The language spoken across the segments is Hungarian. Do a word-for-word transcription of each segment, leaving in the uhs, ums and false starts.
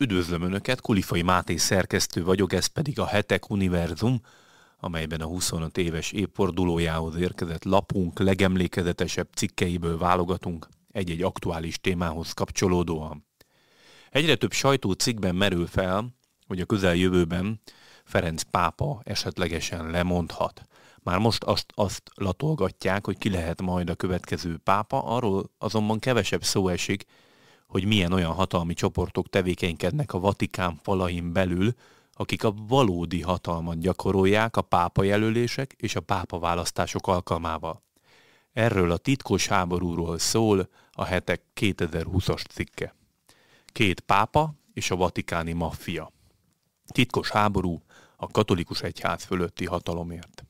Üdvözlöm Önöket, Kulifai Máté szerkesztő vagyok, ez pedig a Hetek Univerzum, amelyben a huszonöt éves évfordulójához érkezett lapunk legemlékezetesebb cikkeiből válogatunk egy-egy aktuális témához kapcsolódóan. Egyre több sajtócikkben merül fel, hogy a közeljövőben Ferenc pápa esetlegesen lemondhat. Már most azt, azt latolgatják, hogy ki lehet majd a következő pápa, arról azonban kevesebb szó esik, hogy milyen olyan hatalmi csoportok tevékenykednek a Vatikán falain belül, akik a valódi hatalmat gyakorolják a pápa jelölések és a pápa választások alkalmával. Erről a titkos háborúról szól a Hetek kétezer-húszas cikke. Két pápa és a vatikáni maffia. Titkos háború a katolikus egyház fölötti hatalomért.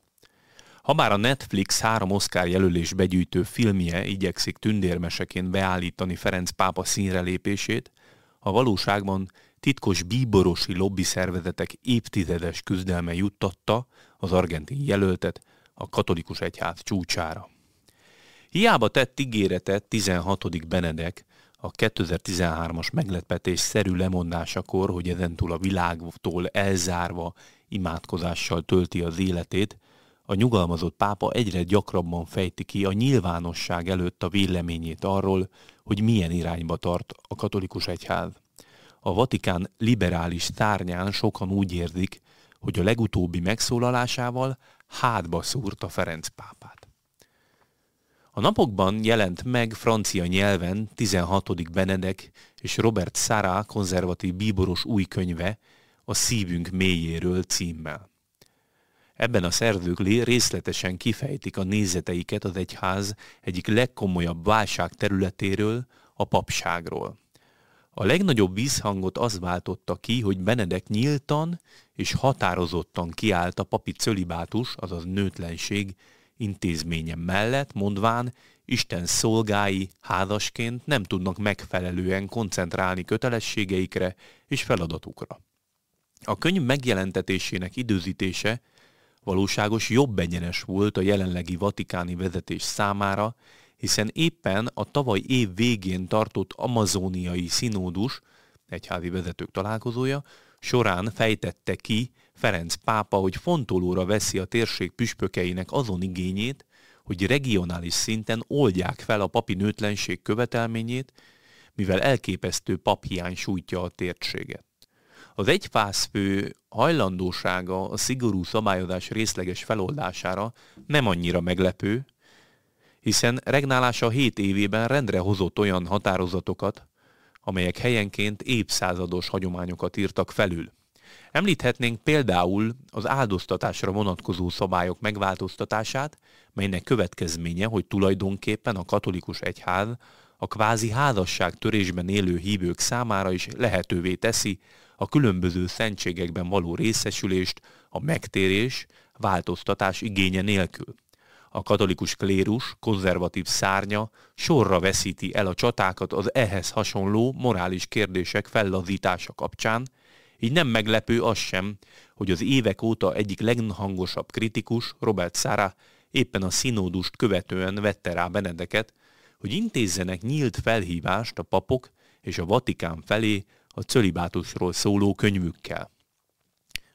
Habár a Netflix három Oscar jelölés begyűjtő filmje igyekszik tündérmeseként beállítani Ferenc pápa színre lépését, a valóságban titkos bíborosi lobbiszervezetek évtizedes küzdelme juttatta az argentin jelöltet a katolikus egyház csúcsára. Hiába tett ígéretet tizenhatodik Benedek a kétezer-tizenhármas meglepetés szerű lemondásakor, hogy ezentúl a világtól elzárva imádkozással tölti az életét, a nyugalmazott pápa egyre gyakrabban fejti ki a nyilvánosság előtt a véleményét arról, hogy milyen irányba tart a katolikus egyház. A Vatikán liberális szárnyán sokan úgy érzik, hogy a legutóbbi megszólalásával hátba szúrta Ferenc pápát. A napokban jelent meg francia nyelven tizenhatodik Benedek és Robert Sara konzervatív bíboros új könyve a Szívünk mélyéről címmel. Ebben a szerzők részletesen kifejtik a nézeteiket az egyház egyik legkomolyabb válság területéről, a papságról. A legnagyobb vízhangot az váltotta ki, hogy Benedek nyíltan és határozottan kiállt a papi cölibátus, azaz nőtlenség intézménye mellett, mondván, Isten szolgái házasként nem tudnak megfelelően koncentrálni kötelességeikre és feladatukra. A könyv megjelentetésének időzítése valóságos jobbegyenes volt a jelenlegi vatikáni vezetés számára, hiszen éppen a tavaly év végén tartott amazóniai szinódus, egyházi vezetők találkozója, során fejtette ki Ferenc pápa, hogy fontolóra veszi a térség püspökeinek azon igényét, hogy regionális szinten oldják fel a papi nőtlenség követelményét, mivel elképesztő paphiány sújtja a térséget. Az egyházfő hajlandósága a szigorú szabályozás részleges feloldására nem annyira meglepő, hiszen regnálása hét évében rendre hozott olyan határozatokat, amelyek helyenként évszázados hagyományokat írtak felül. Említhetnénk például az áldoztatásra vonatkozó szabályok megváltoztatását, melynek következménye, hogy tulajdonképpen a katolikus egyház a kvázi házasságtörésben élő hívők számára is lehetővé teszi a különböző szentségekben való részesülést a megtérés, változtatás igénye nélkül. A katolikus klérus, konzervatív szárnya sorra veszíti el a csatákat az ehhez hasonló morális kérdések fellazítása kapcsán, így nem meglepő az sem, hogy az évek óta egyik leghangosabb kritikus, Robert Sara, éppen a szinódust követően vette rá Benedeket, hogy intézzenek nyílt felhívást a papok és a Vatikán felé a cölibátusról szóló könyvükkel.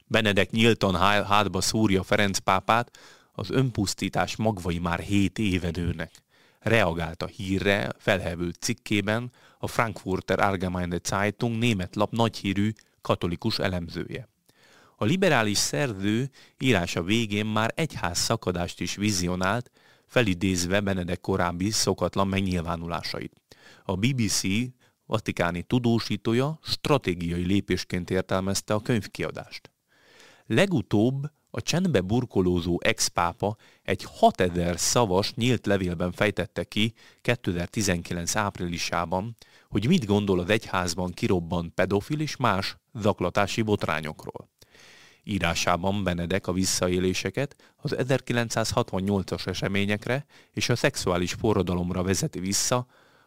Benedek nyíltan hátba szúrja Ferenc pápát, az önpusztítás magvai már hét éve dőlnek. Reagált a hírre felhevő cikkében a Frankfurter Allgemeine Zeitung német lap nagyhírű katolikus elemzője. A liberális szerző írása végén már egyház szakadást is vizionált, felidézve Benedek korábbi szokatlan megnyilvánulásait. A bé bé cé vatikáni tudósítója stratégiai lépésként értelmezte a könyvkiadást. Legutóbb a csendbe burkolózó ex-pápa egy hatezer szavas nyílt levélben fejtette ki kétezer-tizenkilenc áprilisában, hogy mit gondol az egyházban kirobbant pedofil és más zaklatási botrányokról. Írásában Benedek a visszaéléseket az ezerkilencszázhatvannyolcas eseményekre és a szexuális forradalomra vezeti vissza,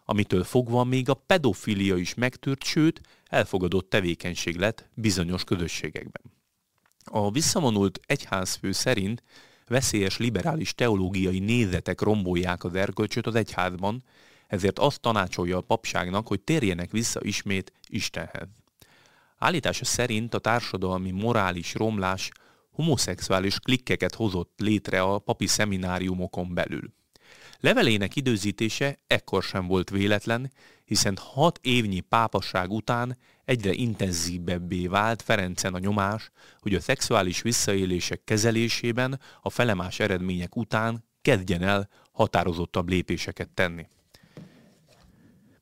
amitől fogva még a pedofilia is megtűrt, sőt, elfogadott tevékenység lett bizonyos közösségekben. A visszavonult egyházfő szerint veszélyes liberális teológiai nézetek rombolják az erkölcsöt az egyházban, ezért azt tanácsolja a papságnak, hogy térjenek vissza ismét Istenhez. Állítása szerint a társadalmi morális romlás homoszexuális klikkeket hozott létre a papi szemináriumokon belül. Levelének időzítése ekkor sem volt véletlen, hiszen hat évnyi pápasság után egyre intenzívebbé vált Ferencen a nyomás, hogy a szexuális visszaélések kezelésében a felemás eredmények után kezdjen el határozottabb lépéseket tenni.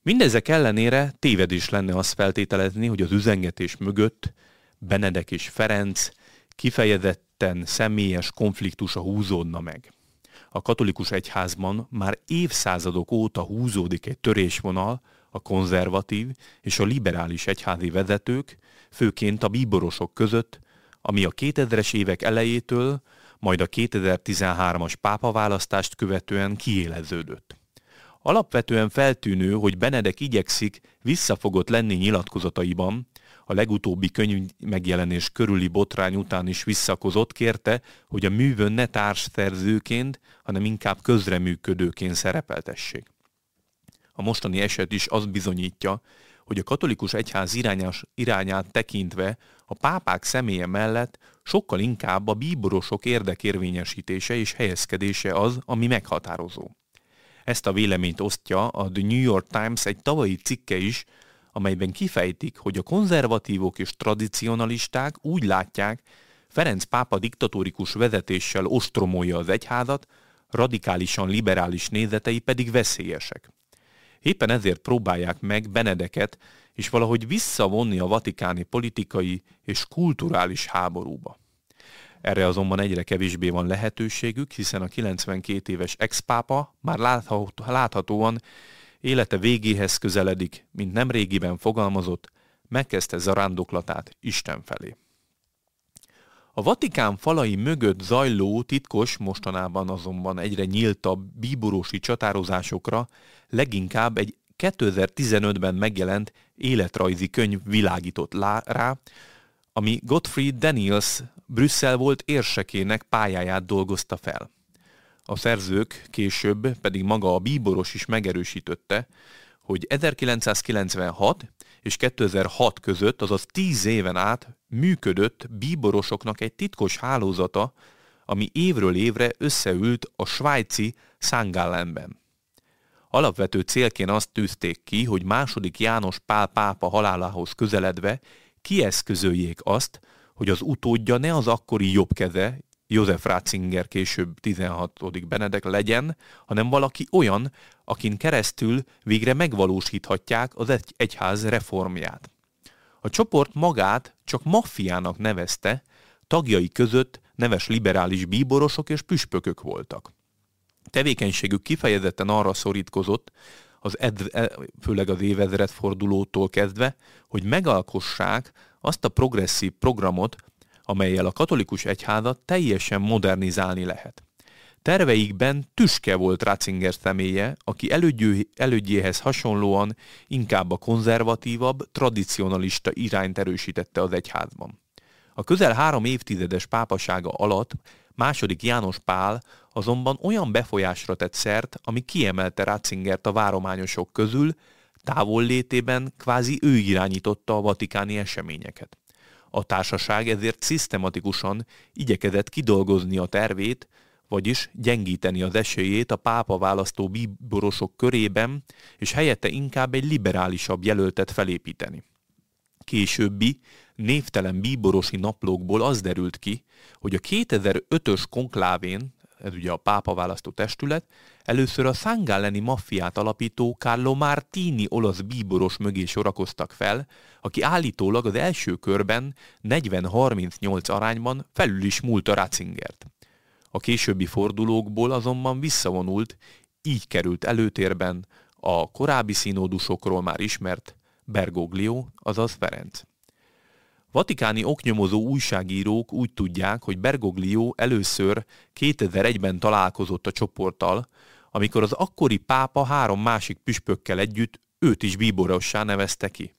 Mindezek ellenére tévedés lenne azt feltételezni, hogy az üzengetés mögött Benedek és Ferenc kifejezetten személyes konfliktusa húzódna meg. A katolikus egyházban már évszázadok óta húzódik egy törésvonal a konzervatív és a liberális egyházi vezetők, főként a bíborosok között, ami a kétezres évek elejétől, majd a kétezer-tizenhármas pápaválasztást követően kiéleződött. Alapvetően feltűnő, hogy Benedek igyekszik visszafogott lenni nyilatkozataiban, a legutóbbi könyv megjelenés körüli botrány után is visszakozott, kérte, hogy a művön ne társszerzőként, hanem inkább közreműködőként szerepeltessék. A mostani eset is azt bizonyítja, hogy a katolikus egyház irányás, irányát tekintve a pápák személye mellett sokkal inkább a bíborosok érdekérvényesítése és helyezkedése az, ami meghatározó. Ezt a véleményt osztja a The New York Times egy tavalyi cikke is, amelyben kifejtik, hogy a konzervatívok és tradicionalisták úgy látják, Ferenc pápa diktatórikus vezetéssel ostromolja az egyházat, radikálisan liberális nézetei pedig veszélyesek. Éppen ezért próbálják meg Benedeket és valahogy visszavonni a vatikáni politikai és kulturális háborúba. Erre azonban egyre kevésbé van lehetőségük, hiszen a kilencvenkét éves ex-pápa már láthatóan élete végéhez közeledik, mint nemrégiben fogalmazott, megkezdte zarándoklatát Isten felé. A Vatikán falai mögött zajló titkos, mostanában azonban egyre nyíltabb bíborósi csatározásokra leginkább egy kétezer-tizenötben megjelent életrajzi könyv világított rá, ami Godfrey Daniels Brüsszel volt érsekének pályáját dolgozta fel. A szerzők később pedig maga a bíboros is megerősítette, hogy ezerkilencszázkilencvenhat és kétezer-hat között, azaz tíz éven át működött bíborosoknak egy titkos hálózata, ami évről évre összeült a svájci Sankt Gallenben. Alapvető célként azt tűzték ki, hogy második János Pál pápa halálához közeledve kieszközöljék azt, hogy az utódja ne az akkori jobbkeze, Joseph Ratzinger később tizenhatodik Benedek legyen, hanem valaki olyan, akin keresztül végre megvalósíthatják az egyház reformját. A csoport magát csak maffiának nevezte, tagjai között neves liberális bíborosok és püspökök voltak. Tevékenységük kifejezetten arra szorítkozott, az ed- főleg az évezredfordulótól kezdve, hogy megalkossák azt a progresszív programot, amellyel a katolikus egyházat teljesen modernizálni lehet. Terveikben tüske volt Ratzinger személye, aki elődjé, elődjéhez hasonlóan inkább a konzervatívabb, tradicionalista irányt erősítette az egyházban. A közel három évtizedes pápasága alatt második János Pál azonban olyan befolyásra tett szert, ami kiemelte Ratzingert a várományosok közül, távollétében kvázi ő irányította a vatikáni eseményeket. A társaság ezért szisztematikusan igyekezett kidolgozni a tervét, vagyis gyengíteni az esélyét a pápa választó bíborosok körében, és helyette inkább egy liberálisabb jelöltet felépíteni. Későbbi, névtelen bíborosi naplókból az derült ki, hogy a kétezer-ötös konklávén, ez ugye a pápa választó testület, először a Sankt Gallen-i maffiát alapító Carlo Martini olasz bíboros mögé sorakoztak fel, aki állítólag az első körben negyven harmincnyolc arányban felül is múlta Ratzingert. A későbbi fordulókból azonban visszavonult, így került előtérben a korábbi színódusokról már ismert Bergoglio, azaz Ferenc. Vatikáni oknyomozó újságírók úgy tudják, hogy Bergoglio először kétezer-egyben találkozott a csoporttal, amikor az akkori pápa három másik püspökkel együtt őt is bíborossá nevezte ki.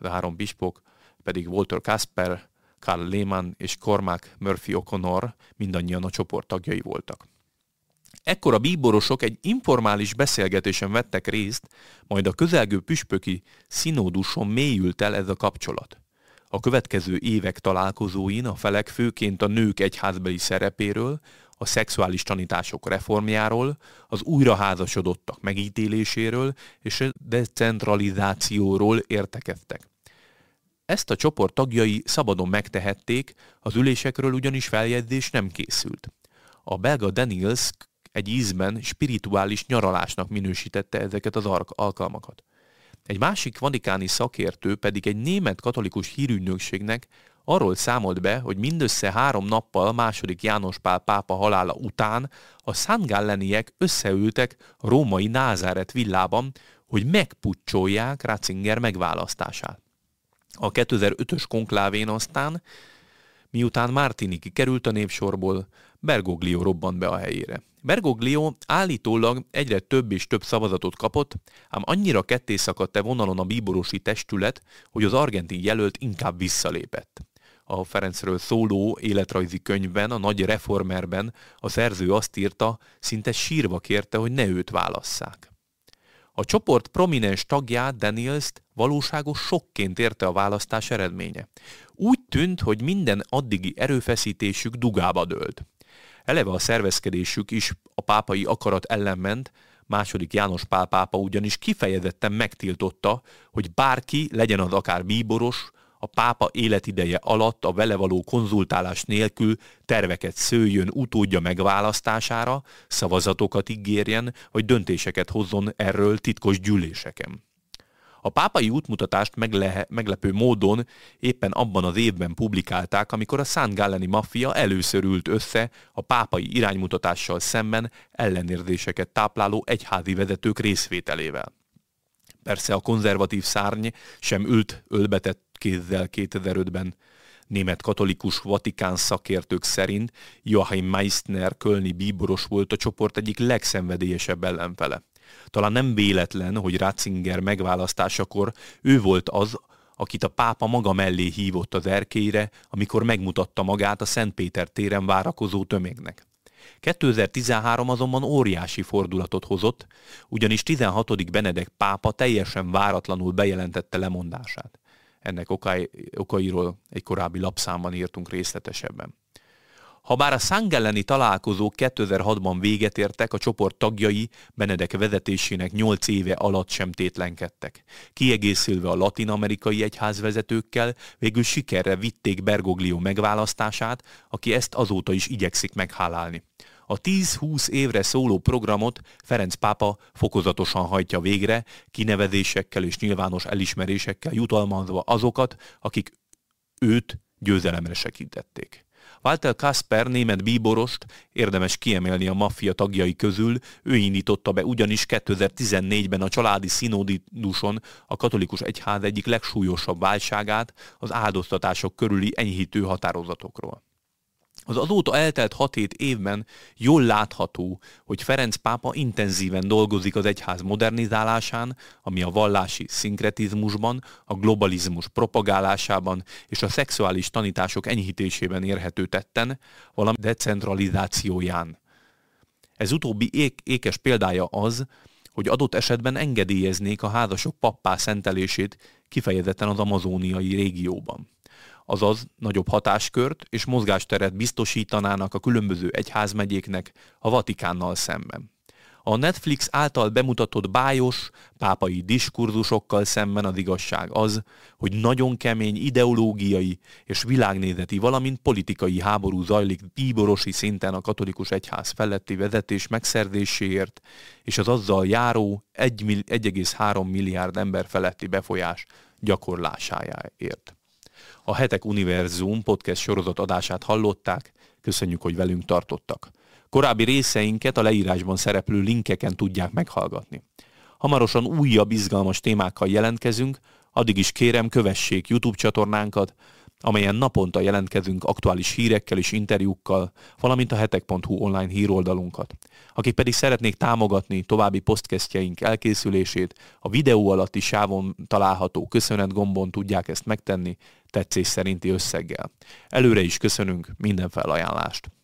A három püspök pedig Walter Kasper, Karl Lehmann és Cormac Murphy O'Connor, mindannyian a csoport tagjai voltak. Ekkor a bíborosok egy informális beszélgetésen vettek részt, majd a közelgő püspöki szinóduson mélyült el ez a kapcsolat. A következő évek találkozóin a felek főként a nők egyházbeli szerepéről, a szexuális tanítások reformjáról, az újraházasodottak megítéléséről és a decentralizációról értekeztek. Ezt a csoport tagjai szabadon megtehették, az ülésekről ugyanis feljegyzés nem készült. A belga Daniels egy ízben spirituális nyaralásnak minősítette ezeket az alkalmakat. Egy másik vatikáni szakértő pedig egy német katolikus hírügynökségnek arról számolt be, hogy mindössze három nappal a második. János Pál pápa halála után a Sankt Galleniek összeültek a római Názáret villában, hogy megpucsolják Ratzinger megválasztását. A kétezer-ötös konklávén aztán, miután Martini kikerült a népsorból, Bergoglio robbant be a helyére. Bergoglio állítólag egyre több és több szavazatot kapott, ám annyira ketté szakadt-e vonalon a bíborosi testület, hogy az argentin jelölt inkább visszalépett. A Ferencről szóló életrajzi könyvben, a Nagy reformerben a szerző azt írta, szinte sírva kérte, hogy ne őt válasszák. A csoport prominens tagját, Danielst valóságos sokként érte a választás eredménye. Úgy tűnt, hogy minden addigi erőfeszítésük dugába dőlt. Eleve a szervezkedésük is a pápai akarat ellen ment, második. János Pál pápa ugyanis kifejezetten megtiltotta, hogy bárki, legyen az akár bíboros, a pápa életideje alatt a vele való konzultálás nélkül terveket szőjön utódja megválasztására, szavazatokat ígérjen, vagy döntéseket hozzon erről titkos gyűléseken. A pápai útmutatást megle- meglepő módon éppen abban az évben publikálták, amikor a Sankt Gallen-i maffia először ült össze a pápai iránymutatással szemben ellenérzéseket tápláló egyházi vezetők részvételével. Persze a konzervatív szárny sem ült ölbetett kézzel kétezer-ötben. Német katolikus vatikán szakértők szerint Johann Meissner kölni bíboros volt a csoport egyik legszenvedélyesebb ellenfele. Talán nem véletlen, hogy Ratzinger megválasztásakor ő volt az, akit a pápa maga mellé hívott az erkélyre, amikor megmutatta magát a Szentpéter téren várakozó tömegnek. kétezer-tizenhárom azonban óriási fordulatot hozott, ugyanis tizenhatodik. Benedek pápa teljesen váratlanul bejelentette lemondását. Ennek okai, okairól egy korábbi lapszámban írtunk részletesebben. Habár a Sankt Galleni találkozók kétezer-hatban véget értek, a csoport tagjai Benedek vezetésének nyolc éve alatt sem tétlenkedtek. Kiegészülve a latin-amerikai egyházvezetőkkel végül sikerre vitték Bergoglio megválasztását, aki ezt azóta is igyekszik meghálálni. A tíz-húsz évre szóló programot Ferenc pápa fokozatosan hajtja végre, kinevezésekkel és nyilvános elismerésekkel jutalmazva azokat, akik őt győzelemre segítették. Walter Kasper német bíborost érdemes kiemelni a maffia tagjai közül, ő indította be ugyanis kétezer-tizennégyben a családi szinóduson a katolikus egyház egyik legsúlyosabb válságát, az áldoztatások körüli enyhítő határozatokról. Az azóta eltelt hat-hét évben jól látható, hogy Ferenc pápa intenzíven dolgozik az egyház modernizálásán, ami a vallási szinkretizmusban, a globalizmus propagálásában és a szexuális tanítások enyhítésében érhető tetten, valamint decentralizációján. Ez utóbbi ék- ékes példája az, hogy adott esetben engedélyeznék a házasok pappá szentelését kifejezetten az amazóniai régióban. Azaz nagyobb hatáskört és mozgásteret biztosítanának a különböző egyházmegyéknek a Vatikánnal szemben. A Netflix által bemutatott bájos, pápai diskurzusokkal szemben az igazság az, hogy nagyon kemény ideológiai és világnézeti, valamint politikai háború zajlik bíborosi szinten a katolikus egyház feletti vezetés megszerzéséért és az azzal járó egy egész három milliárd ember feletti befolyás gyakorlásáért. A Hetek Univerzum podcast sorozat adását hallották, köszönjük, hogy velünk tartottak. Korábbi részeinket a leírásban szereplő linkeken tudják meghallgatni. Hamarosan újabb izgalmas témákkal jelentkezünk, addig is kérem, kövessék YouTube csatornánkat, amelyen naponta jelentkezünk aktuális hírekkel és interjúkkal, valamint a hetek pont hu online híroldalunkat. Akik pedig szeretnék támogatni további podcastjeink elkészülését, a videó alatti sávon található köszönet gombon tudják ezt megtenni tetszés szerinti összeggel. Előre is köszönünk minden felajánlást!